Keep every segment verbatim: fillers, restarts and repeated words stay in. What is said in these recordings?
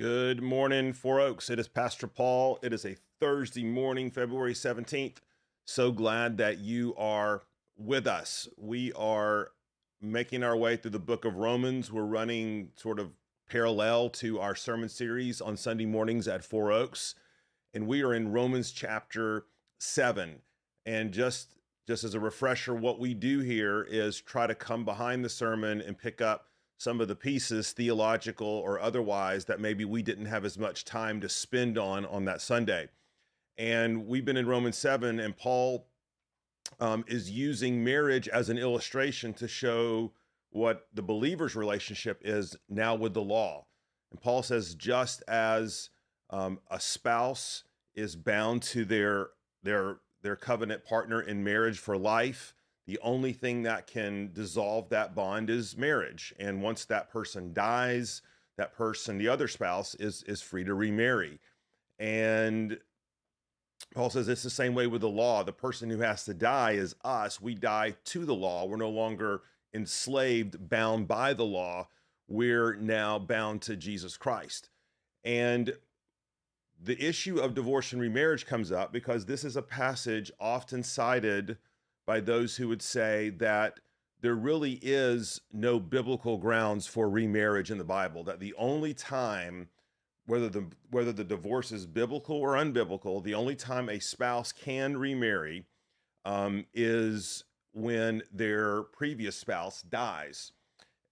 Good morning, Four Oaks. It is Pastor Paul. It is a Thursday morning, February seventeenth. So glad that you are with us. We are making our way through the book of Romans. We're running sort of parallel to our sermon series on Sunday mornings at Four Oaks. And we are in Romans chapter seven. And just, just as a refresher, what we do here is try to come behind the sermon and pick up some of the pieces, theological or otherwise, that maybe we didn't have as much time to spend on on that Sunday. And we've been in Romans seven, and Paul um, is using marriage as an illustration to show what the believer's relationship is now with the law. And Paul says, just as um, a spouse is bound to their, their, their covenant partner in marriage for life, the only thing that can dissolve that bond is marriage. And once that person dies, that person, the other spouse, is, is free to remarry. And Paul says it's the same way with the law. The person who has to die is us. We die to the law. We're no longer enslaved, bound by the law. We're now bound to Jesus Christ. And the issue of divorce and remarriage comes up because this is a passage often cited by those who would say that there really is no biblical grounds for remarriage in the Bible, that the only time, whether the whether the divorce is biblical or unbiblical, the only time a spouse can remarry um, is when their previous spouse dies.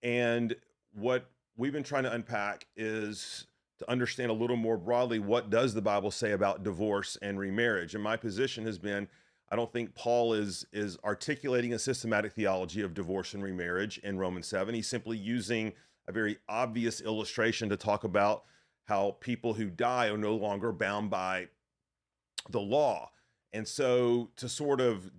And what we've been trying to unpack is to understand a little more broadly, what does the Bible say about divorce and remarriage? And my position has been, I don't think Paul is, is articulating a systematic theology of divorce and remarriage in Romans seven. He's simply using a very obvious illustration to talk about how people who die are no longer bound by the law. And so to sort of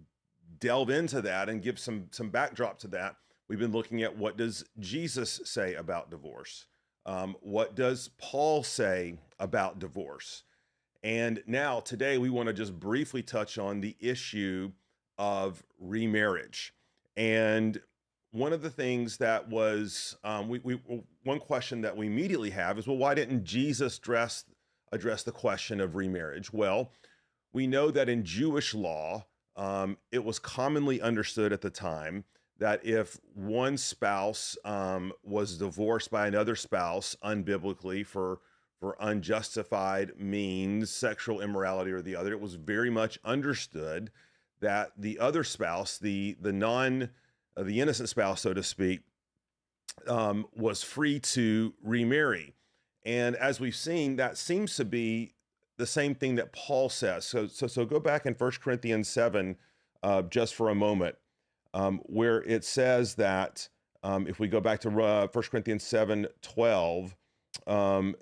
delve into that and give some, some backdrop to that, we've been looking at, what does Jesus say about divorce? Um, what does Paul say about divorce? And now today we want to just briefly touch on the issue of remarriage. And one of the things that was, um, we, we, one question that we immediately have is, well, why didn't Jesus address, address the question of remarriage? Well, we know that in Jewish law, um, it was commonly understood at the time that if one spouse um, was divorced by another spouse unbiblically for for unjustified means, sexual immorality or the other, it was very much understood that the other spouse, the the non, uh, the innocent spouse, so to speak, um, was free to remarry. And as we've seen, that seems to be the same thing that Paul says. So, so, so go back in First Corinthians seven uh, just for a moment, um, where it says that um, if we go back to uh, First Corinthians seven twelve, um,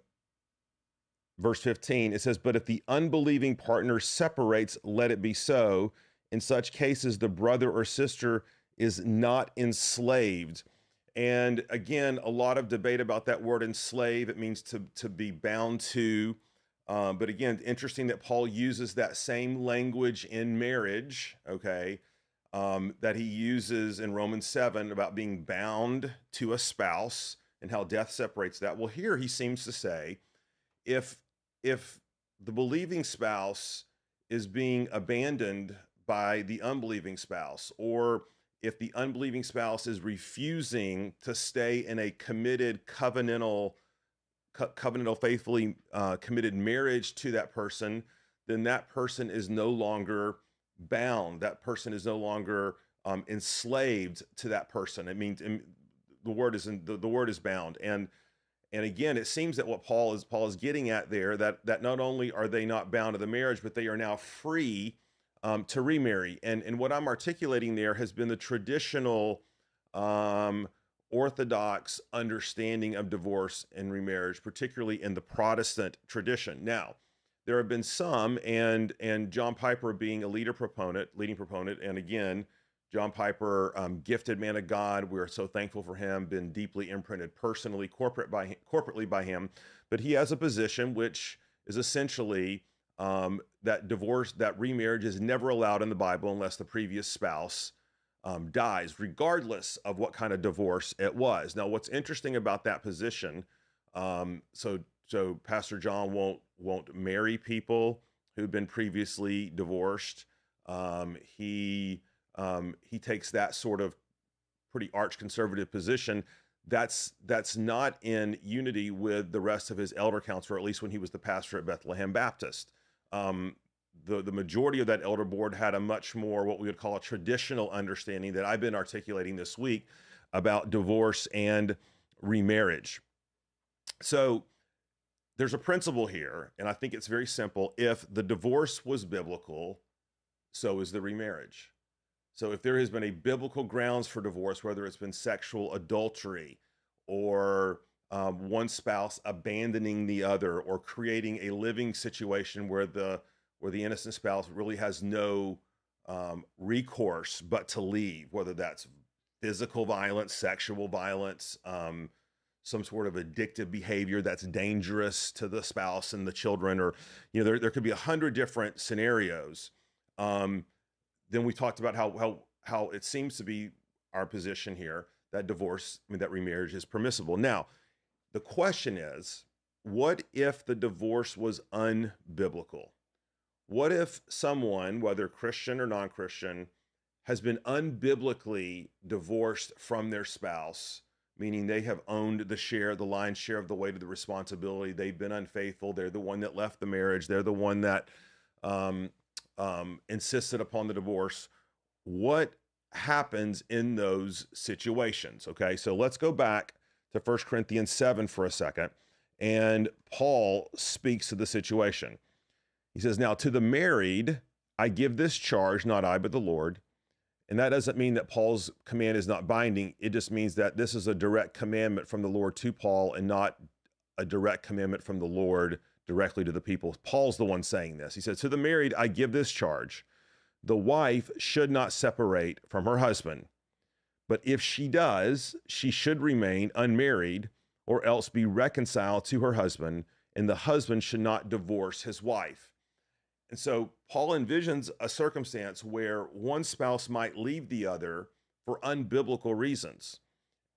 Verse fifteen, it says, "But if the unbelieving partner separates, let it be so. In such cases, the brother or sister is not enslaved." And again, a lot of debate about that word enslave. It means to, to be bound to. Um, but again, interesting that Paul uses that same language in marriage, okay, um, that he uses in Romans seven about being bound to a spouse and how death separates that. Well, here he seems to say, if If the believing spouse is being abandoned by the unbelieving spouse, or if the unbelieving spouse is refusing to stay in a committed covenantal, co covenantal faithfully uh, committed marriage to that person, then that person is no longer bound. That person is no longer um, enslaved to that person. It means it, the word is in, the, the word is bound. And And again, it seems that what Paul is Paul is getting at there, that that not only are they not bound to the marriage, but they are now free um, to remarry. And and what I'm articulating there has been the traditional um, Orthodox understanding of divorce and remarriage, particularly in the Protestant tradition. Now, there have been some, and and John Piper being a leader proponent, leading proponent, and again, John Piper, um, gifted man of God. We're so thankful for him, been deeply imprinted personally, corporate by him, corporately by him. But he has a position which is essentially um, that divorce, that remarriage is never allowed in the Bible unless the previous spouse um, dies, regardless of what kind of divorce it was. Now, what's interesting about that position, um, so So Pastor John won't won't marry people who've been previously divorced. Um, he um, he takes that sort of pretty arch conservative position. That's that's not in unity with the rest of his elder council, or at least when he was the pastor at Bethlehem Baptist. Um, the the majority of that elder board had a much more what we would call a traditional understanding that I've been articulating this week about divorce and remarriage. So there's a principle here, and I think it's very simple. If the divorce was biblical, so is the remarriage. So if there has been a biblical grounds for divorce, whether it's been sexual adultery or um, one spouse abandoning the other or creating a living situation where the where the innocent spouse really has no um, recourse but to leave, whether that's physical violence, sexual violence, um, some sort of addictive behavior that's dangerous to the spouse and the children, or, you know, there, there could be a hundred different scenarios. Um, then we talked about how, how, how it seems to be our position here that divorce, I mean, that remarriage is permissible. Now, the question is, what if the divorce was unbiblical? What if someone, whether Christian or non-Christian, has been unbiblically divorced from their spouse, meaning they have owned the share, the lion's share of the weight of the responsibility. They've been unfaithful. They're the one that left the marriage. They're the one that um, um, insisted upon the divorce. What happens in those situations? Okay, so let's go back to First Corinthians seven for a second. And Paul speaks to the situation. He says, now to the married, I give this charge, not I, but the Lord. And that doesn't mean that Paul's command is not binding. It just means that this is a direct commandment from the Lord to Paul and not a direct commandment from the Lord directly to the people. Paul's the one saying this. He says, to the married, I give this charge. The wife should not separate from her husband, but if she does, she should remain unmarried or else be reconciled to her husband, and the husband should not divorce his wife. And so Paul envisions a circumstance where one spouse might leave the other for unbiblical reasons.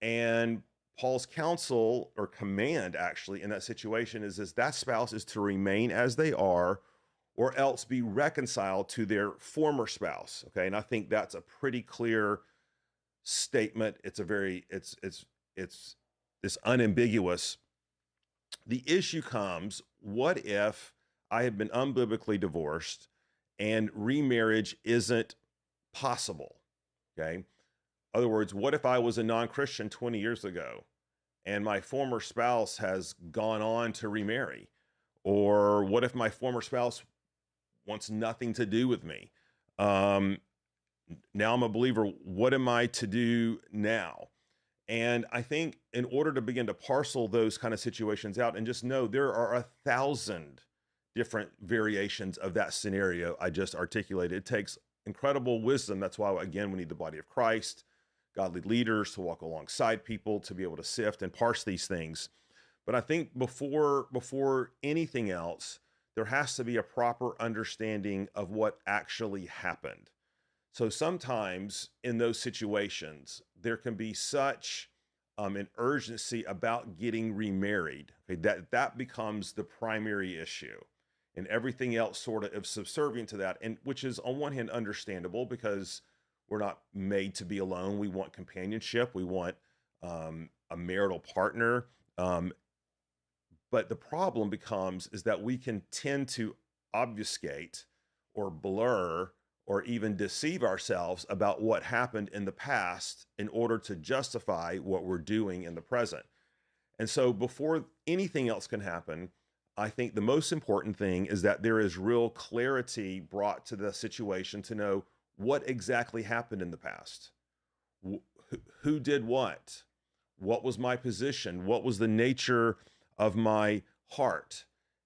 And Paul's counsel or command actually in that situation is, is that spouse is to remain as they are or else be reconciled to their former spouse. Okay. And I think that's a pretty clear statement. It's a very, it's, it's, it's, it's unambiguous. The issue comes, what if I have been unbiblically divorced and remarriage isn't possible, okay? In other words, what if I was a non-Christian twenty years ago and my former spouse has gone on to remarry? Or what if my former spouse wants nothing to do with me? Um, now I'm a believer, what am I to do now? And I think in order to begin to parcel those kind of situations out and just know there are a thousand different variations of that scenario I just articulated. It takes incredible wisdom. That's why, again, we need the body of Christ, godly leaders to walk alongside people, to be able to sift and parse these things. But I think before, before anything else, there has to be a proper understanding of what actually happened. So sometimes in those situations, there can be such um, an urgency about getting remarried, okay, that that becomes the primary issue. And everything else sort of is subservient to that, and which is on one hand understandable because we're not made to be alone. We want companionship. We want um, a marital partner. Um, but the problem becomes is that we can tend to obfuscate or blur or even deceive ourselves about what happened in the past in order to justify what we're doing in the present. And so before anything else can happen, I think the most important thing is that there is real clarity brought to the situation to know what exactly happened in the past. Who did what? What was my position? What was the nature of my heart?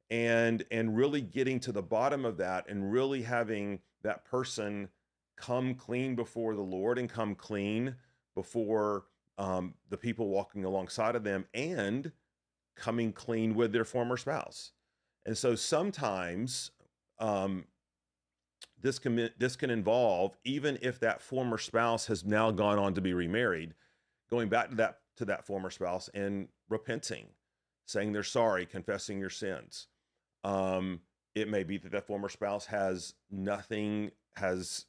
And, and really getting to the bottom of that and really having that person come clean before the Lord and come clean before um, the people walking alongside of them and coming clean with their former spouse. And so sometimes um, this can, this can involve, even if that former spouse has now gone on to be remarried, going back to that, to that former spouse and repenting, saying they're sorry, confessing your sins. Um, it may be that that former spouse has nothing, has,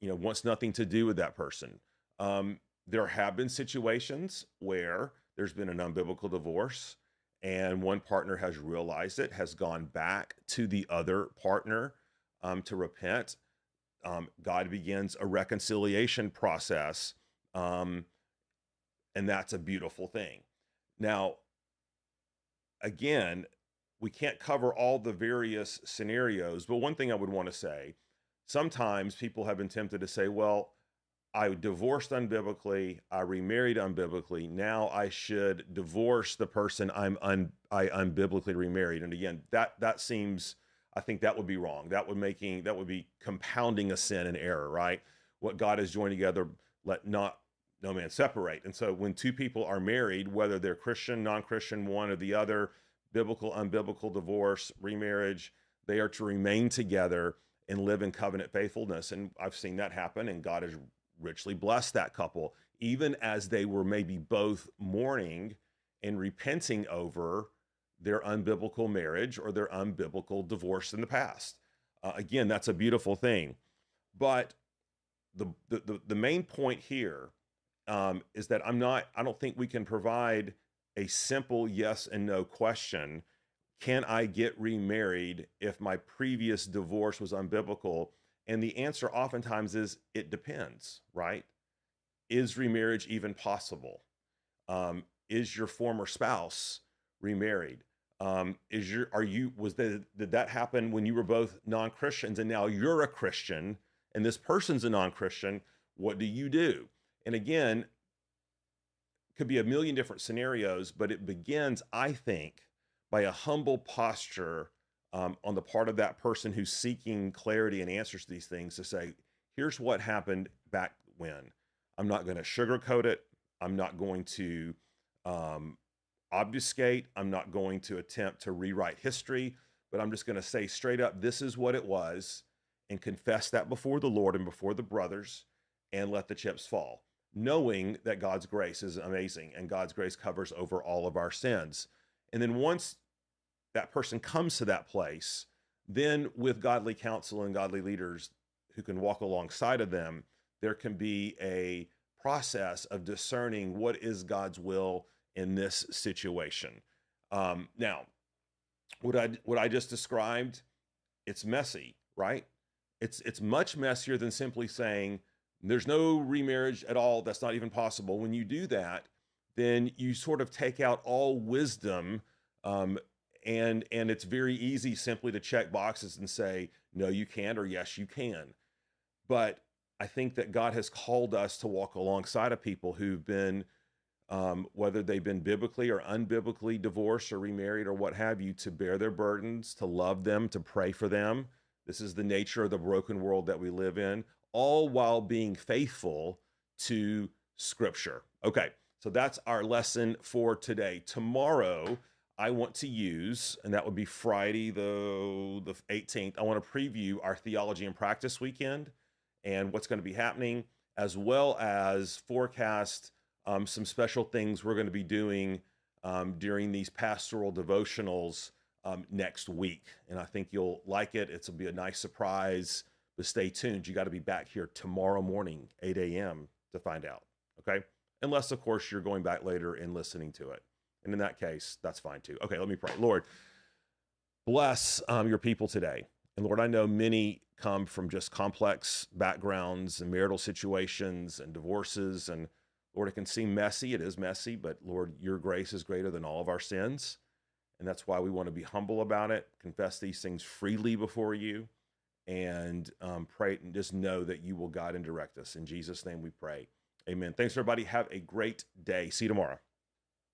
you know, wants nothing to do with that person. Um, there have been situations where there's been an unbiblical divorce and one partner has realized it, has gone back to the other partner um, to repent. Um, God begins a reconciliation process, um, and that's a beautiful thing. Now, again, we can't cover all the various scenarios, but one thing I would want to say, sometimes people have been tempted to say, well, I divorced unbiblically, I remarried unbiblically, now I should divorce the person I'm un I unbiblically remarried. And again, that that seems, I think that would be wrong. That would making that would be compounding a sin and error, right? What God has joined together, let not no man separate. And so when two people are married, whether they're Christian, non-Christian, one or the other, biblical, unbiblical, divorce, remarriage, they are to remain together and live in covenant faithfulness. And I've seen that happen, and God has richly blessed that couple, even as they were maybe both mourning and repenting over their unbiblical marriage or their unbiblical divorce in the past. Uh, again, that's a beautiful thing. But the the, the main point here um, is that I'm not, I don't think we can provide a simple yes and no question. Can I get remarried if my previous divorce was unbiblical? And the answer oftentimes is it depends, right? Is remarriage even possible? Um, is your former spouse remarried? Um, is your, are you, was the, did that happen when you were both non-Christians and now you're a Christian and this person's a non-Christian? What do you do? And again, could be a million different scenarios, but it begins, I think, by a humble posture um, on the part of that person who's seeking clarity and answers to these things to say, here's what happened back when. I'm not going to sugarcoat it. I'm not going to um, obfuscate. I'm not going to attempt to rewrite history, but I'm just going to say straight up, this is what it was, and confess that before the Lord and before the brothers, and let the chips fall, knowing that God's grace is amazing and God's grace covers over all of our sins. And then once that person comes to that place, then with godly counsel and godly leaders who can walk alongside of them, there can be a process of discerning what is God's will in this situation. Um, now, what I, what I just described, it's messy, right? It's, it's much messier than simply saying there's no remarriage at all. That's not even possible. When you do that, then you sort of take out all wisdom, um, and, and it's very easy simply to check boxes and say, no, you can't, or yes, you can. But I think that God has called us to walk alongside of people who've been, um, whether they've been biblically or unbiblically divorced or remarried or what have you, to bear their burdens, to love them, to pray for them. This is the nature of the broken world that we live in, all while being faithful to Scripture. Okay. So that's our lesson for today. Tomorrow, I want to use, and that would be Friday the, the eighteenth, I want to preview our Theology and Practice weekend and what's going to be happening, as well as forecast um, some special things we're going to be doing um, during these pastoral devotionals um, next week. And I think you'll like it. It'll be a nice surprise, but stay tuned. You got to be back here tomorrow morning, eight A M to find out, okay? Unless, of course, you're going back later and listening to it. And in that case, that's fine too. Okay, let me pray. Lord, bless um, your people today. And Lord, I know many come from just complex backgrounds and marital situations and divorces. And Lord, it can seem messy. It is messy. But Lord, your grace is greater than all of our sins. And that's why we want to be humble about it, confess these things freely before you, and um, pray and just know that you will guide and direct us. In Jesus' name we pray. Amen. Thanks, everybody. Have a great day. See you tomorrow.